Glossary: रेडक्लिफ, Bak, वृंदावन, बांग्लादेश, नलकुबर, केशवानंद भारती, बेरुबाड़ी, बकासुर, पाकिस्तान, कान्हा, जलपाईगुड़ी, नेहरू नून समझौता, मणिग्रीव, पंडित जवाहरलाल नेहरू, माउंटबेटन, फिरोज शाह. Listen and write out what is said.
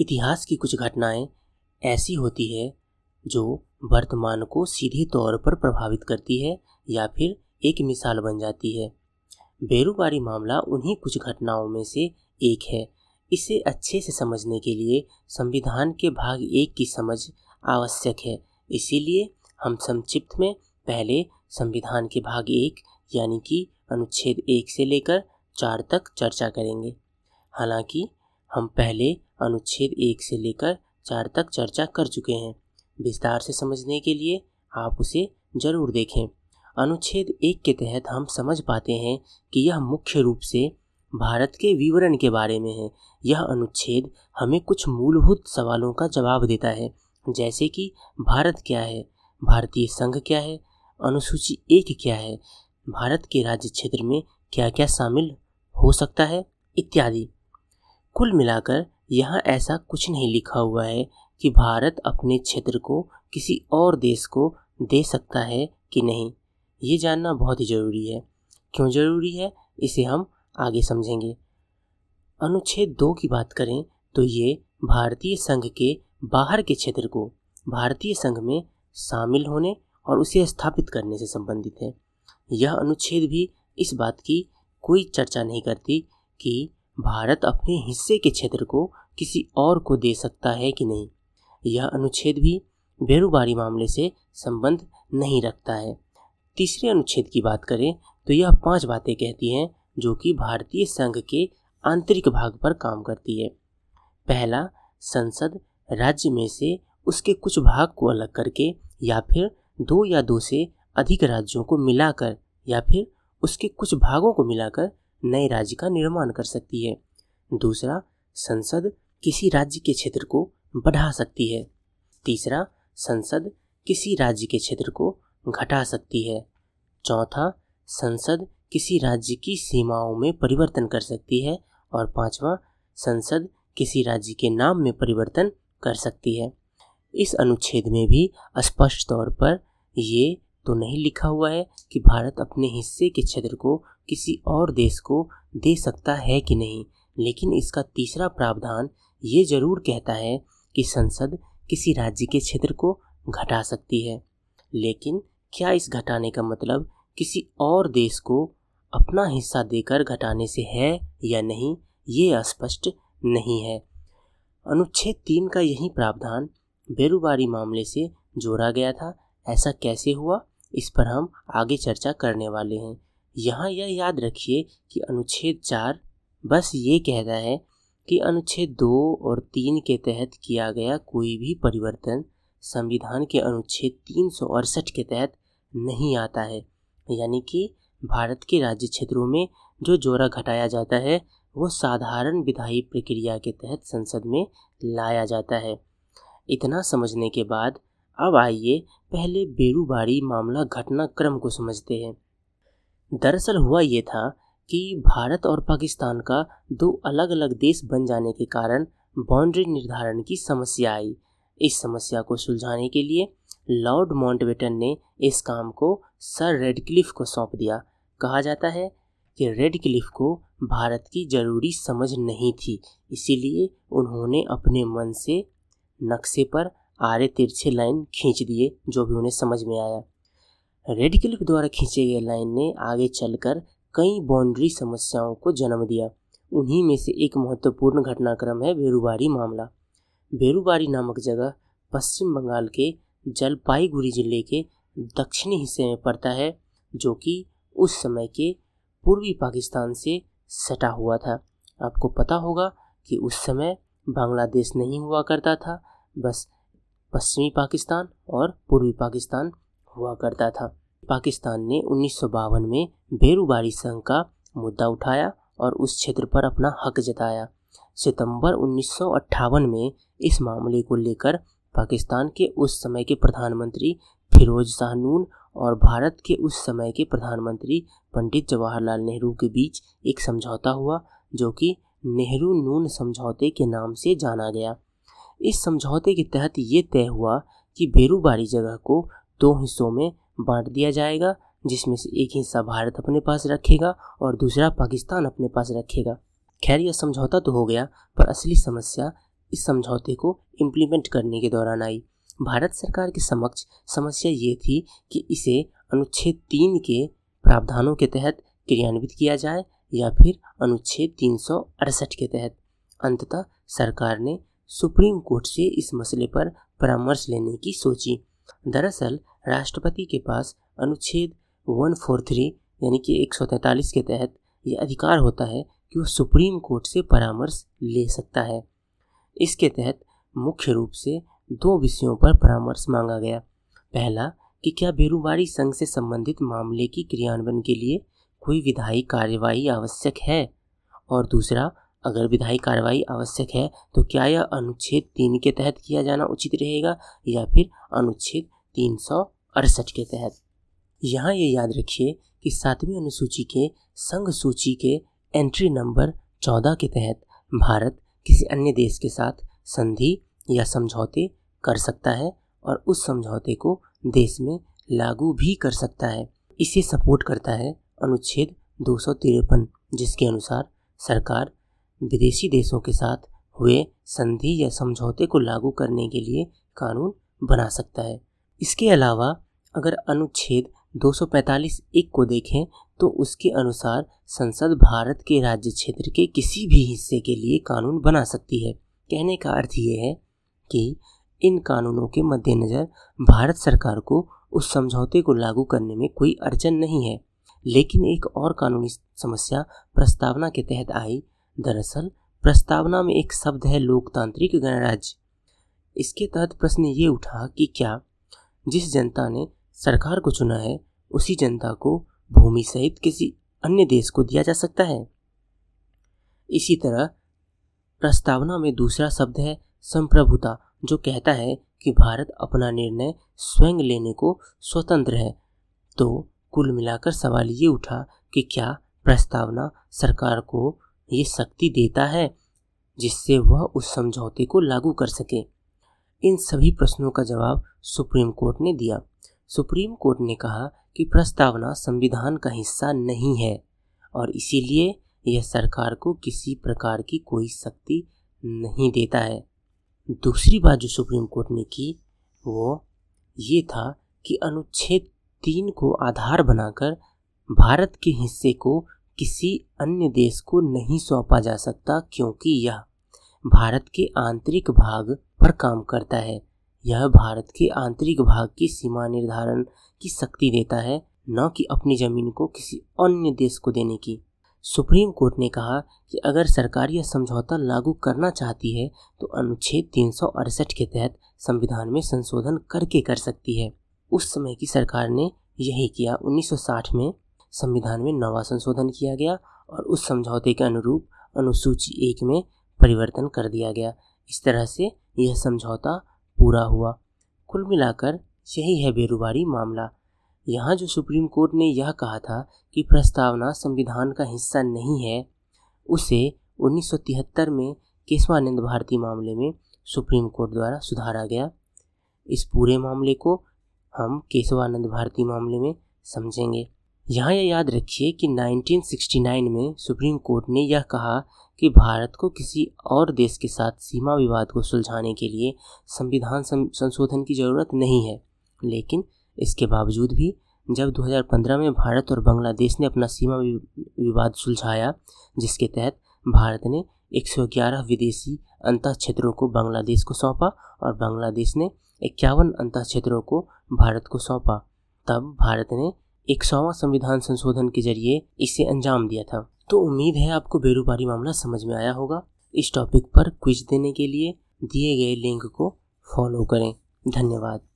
इतिहास की कुछ घटनाएं ऐसी होती है जो वर्तमान को सीधे तौर पर प्रभावित करती है या फिर एक मिसाल बन जाती है। बेरुबाड़ी मामला उन्हीं कुछ घटनाओं में से एक है। इसे अच्छे से समझने के लिए संविधान के भाग 1 की समझ आवश्यक है, इसीलिए हम संक्षिप्त में पहले संविधान के भाग 1 यानी कि अनुच्छेद 1 से लेकर 4 तक चर्चा करेंगे। हालांकि हम पहले अनुच्छेद 1 से लेकर 4 तक चर्चा कर चुके हैं, विस्तार से समझने के लिए आप उसे ज़रूर देखें। अनुच्छेद 1 के तहत हम समझ पाते हैं कि यह मुख्य रूप से भारत के विवरण के बारे में है। यह अनुच्छेद हमें कुछ मूलभूत सवालों का जवाब देता है, जैसे कि भारत क्या है, भारतीय संघ क्या है, अनुसूची 1 क्या है, भारत के राज्य क्षेत्र में क्या क्या शामिल हो सकता है इत्यादि। कुल मिलाकर यहाँ ऐसा कुछ नहीं लिखा हुआ है कि भारत अपने क्षेत्र को किसी और देश को दे सकता है कि नहीं। ये जानना बहुत ही ज़रूरी है। क्यों ज़रूरी है इसे हम आगे समझेंगे। अनुच्छेद 2 की बात करें तो ये भारतीय संघ के बाहर के क्षेत्र को भारतीय संघ में शामिल होने और उसे स्थापित करने से संबंधित है। यह अनुच्छेद भी इस बात की कोई चर्चा नहीं करती कि भारत अपने हिस्से के क्षेत्र को किसी और को दे सकता है कि नहीं। यह अनुच्छेद भी बेरुबाड़ी मामले से संबंध नहीं रखता है। तीसरे अनुच्छेद की बात करें तो यह 5 बातें कहती हैं जो कि भारतीय संघ के आंतरिक भाग पर काम करती है। पहला, संसद राज्य में से उसके कुछ भाग को अलग करके या फिर 2 या 2 से अधिक राज्यों को मिलाकर या फिर उसके कुछ भागों को मिलाकर नए राज्य का निर्माण कर सकती है। दूसरा, संसद किसी राज्य के क्षेत्र को बढ़ा सकती है। तीसरा, संसद किसी राज्य के क्षेत्र को घटा सकती है। चौथा, संसद किसी राज्य की सीमाओं में परिवर्तन कर सकती है। और 5वां, संसद किसी राज्य के नाम में परिवर्तन कर सकती है। इस अनुच्छेद में भी स्पष्ट तौर पर ये तो नहीं लिखा हुआ है कि भारत अपने हिस्से के क्षेत्र को किसी और देश को दे सकता है कि नहीं, लेकिन इसका तीसरा प्रावधान ये ज़रूर कहता है कि संसद किसी राज्य के क्षेत्र को घटा सकती है। लेकिन क्या इस घटाने का मतलब किसी और देश को अपना हिस्सा देकर घटाने से है या नहीं, ये अस्पष्ट नहीं है। अनुच्छेद 3 का यही प्रावधान बेरुबाड़ी मामले से जोड़ा गया था। ऐसा कैसे हुआ, इस पर हम आगे चर्चा करने वाले हैं। यहाँ यह याद रखिए कि अनुच्छेद 4 बस ये कहता है कि अनुच्छेद 2 और 3 के तहत किया गया कोई भी परिवर्तन संविधान के अनुच्छेद 368 के तहत नहीं आता है, यानी कि भारत के राज्य क्षेत्रों में जो जोड़ा घटाया जाता है वो साधारण विधायी प्रक्रिया के तहत संसद में लाया जाता है। इतना समझने के बाद अब आइए पहले बेरुबाड़ी मामला घटनाक्रम को समझते हैं। दरअसल हुआ ये था कि भारत और पाकिस्तान का 2 अलग अलग देश बन जाने के कारण बाउंड्री निर्धारण की समस्या आई। इस समस्या को सुलझाने के लिए लॉर्ड माउंटबेटन ने इस काम को सर रेडक्लिफ को सौंप दिया। कहा जाता है कि रेडक्लिफ को भारत की ज़रूरी समझ नहीं थी, इसीलिए उन्होंने अपने मन से नक्शे पर आरे तिरछे लाइन खींच दिए जो भी उन्हें समझ में आया। रेडक्लिफ द्वारा खींचे गए लाइन ने आगे चलकर कई बाउंड्री समस्याओं को जन्म दिया। उन्हीं में से एक महत्वपूर्ण घटनाक्रम है बेरुबाड़ी मामला। बेरुबाड़ी नामक जगह पश्चिम बंगाल के जलपाईगुड़ी जिले के दक्षिणी हिस्से में पड़ता है, जो कि उस समय के पूर्वी पाकिस्तान से सटा हुआ था। आपको पता होगा कि उस समय बांग्लादेश नहीं हुआ करता था, बस पश्चिमी पाकिस्तान और पूर्वी पाकिस्तान हुआ करता था। पाकिस्तान ने 1952 में बेरुबाड़ी संघ का मुद्दा उठाया और उस क्षेत्र पर अपना हक जताया। सितंबर 1958 में इस मामले को लेकर पाकिस्तान के उस समय के प्रधानमंत्री फिरोज शाह और भारत के उस समय के प्रधानमंत्री पंडित जवाहरलाल नेहरू के बीच एक समझौता हुआ जो कि नेहरू नून समझौते के नाम से जाना गया। इस समझौते के तहत ये तय हुआ कि बेरुबाड़ी जगह को 2 हिस्सों में बांट दिया जाएगा, जिसमें से एक हिस्सा भारत अपने पास रखेगा और दूसरा पाकिस्तान अपने पास रखेगा। खैर, यह समझौता तो हो गया, पर असली समस्या इस समझौते को इम्प्लीमेंट करने के दौरान आई। भारत सरकार के समक्ष समस्या ये थी कि इसे अनुच्छेद 3 के प्रावधानों के तहत क्रियान्वित किया जाए या फिर अनुच्छेद 368 के तहत। अंततः सरकार ने सुप्रीम कोर्ट से इस मसले पर परामर्श लेने की सोची। दरअसल राष्ट्रपति के पास अनुच्छेद 143 यानी कि 143 के तहत ये अधिकार होता है कि वो सुप्रीम कोर्ट से परामर्श ले सकता है। इसके तहत मुख्य रूप से 2 विषयों पर परामर्श मांगा गया। पहला कि क्या बेरुबाड़ी संघ से संबंधित मामले की क्रियान्वयन के लिए कोई विधायी कार्यवाही आवश्यक है, और दूसरा अगर विधायी कार्यवाही आवश्यक है तो क्या यह अनुच्छेद 3 के तहत किया जाना उचित रहेगा या फिर अनुच्छेद 368 के तहत। यहाँ ये याद रखिए कि 7वीं अनुसूची के संघ सूची के एंट्री नंबर 14 के तहत भारत किसी अन्य देश के साथ संधि या समझौते कर सकता है और उस समझौते को देश में लागू भी कर सकता है। इसे सपोर्ट करता है अनुच्छेद 253, जिसके अनुसार सरकार विदेशी देशों के साथ हुए संधि या समझौते को लागू करने के लिए कानून बना सकता है। इसके अलावा अगर अनुच्छेद 245(1) को देखें तो उसके अनुसार संसद भारत के राज्य क्षेत्र के किसी भी हिस्से के लिए कानून बना सकती है। कहने का अर्थ ये है कि इन कानूनों के मद्देनज़र भारत सरकार को उस समझौते को लागू करने में कोई अड़चन नहीं है। लेकिन एक और कानूनी समस्या प्रस्तावना के तहत आई। दरअसल प्रस्तावना में एक शब्द है लोकतांत्रिक गणराज्य। इसके तहत प्रश्न ये उठा कि क्या जिस जनता ने सरकार को चुना है उसी जनता को भूमि सहित किसी अन्य देश को दिया जा सकता है। इसी तरह प्रस्तावना में दूसरा शब्द है संप्रभुता, जो कहता है कि भारत अपना निर्णय स्वयं लेने को स्वतंत्र है। तो कुल मिलाकर सवाल ये उठा कि क्या प्रस्तावना सरकार को ये शक्ति देता है जिससे वह उस समझौते को लागू कर सके। इन सभी प्रश्नों का जवाब सुप्रीम कोर्ट ने दिया। सुप्रीम कोर्ट ने कहा कि प्रस्तावना संविधान का हिस्सा नहीं है और इसीलिए यह सरकार को किसी प्रकार की कोई शक्ति नहीं देता है। दूसरी बात जो सुप्रीम कोर्ट ने की वो ये था कि अनुच्छेद 3 को आधार बनाकर भारत के हिस्से को किसी अन्य देश को नहीं सौंपा जा सकता, क्योंकि यह भारत के आंतरिक भाग पर काम करता है। यह भारत के आंतरिक भाग की सीमा निर्धारण की शक्ति देता है, न कि अपनी ज़मीन को किसी अन्य देश को देने की। सुप्रीम कोर्ट ने कहा कि अगर सरकार यह समझौता लागू करना चाहती है तो अनुच्छेद 368 के तहत संविधान में संशोधन करके कर सकती है। उस समय की सरकार ने यही किया। 1960 में संविधान में नवा संशोधन किया गया और उस समझौते के अनुरूप अनुसूची 1 में परिवर्तन कर दिया गया। इस तरह से यह समझौता पूरा हुआ। कुल मिलाकर यही है बेरुबाड़ी मामला। यहाँ जो सुप्रीम कोर्ट ने यह कहा था कि प्रस्तावना संविधान का हिस्सा नहीं है, उसे 1973 में केशवानंद भारती मामले में सुप्रीम कोर्ट द्वारा सुधारा गया। इस पूरे मामले को हम केशवानंद भारती मामले में समझेंगे। यहाँ यह याद रखिए कि 1969 में सुप्रीम कोर्ट ने यह कहा कि भारत को किसी और देश के साथ सीमा विवाद को सुलझाने के लिए संविधान संशोधन की ज़रूरत नहीं है। लेकिन इसके बावजूद भी जब 2015 में भारत और बांग्लादेश ने अपना सीमा विवाद सुलझाया, जिसके तहत भारत ने 111 विदेशी अंतः क्षेत्रों को बांग्लादेश को सौंपा और बांग्लादेश ने 51 अंतः क्षेत्रों को भारत को सौंपा, तब भारत ने 100वां संविधान संशोधन के जरिए इसे अंजाम दिया था। तो उम्मीद है आपको बेरुबाड़ी मामला समझ में आया होगा। इस टॉपिक पर क्विज देने के लिए दिए गए लिंक को फॉलो करें। धन्यवाद।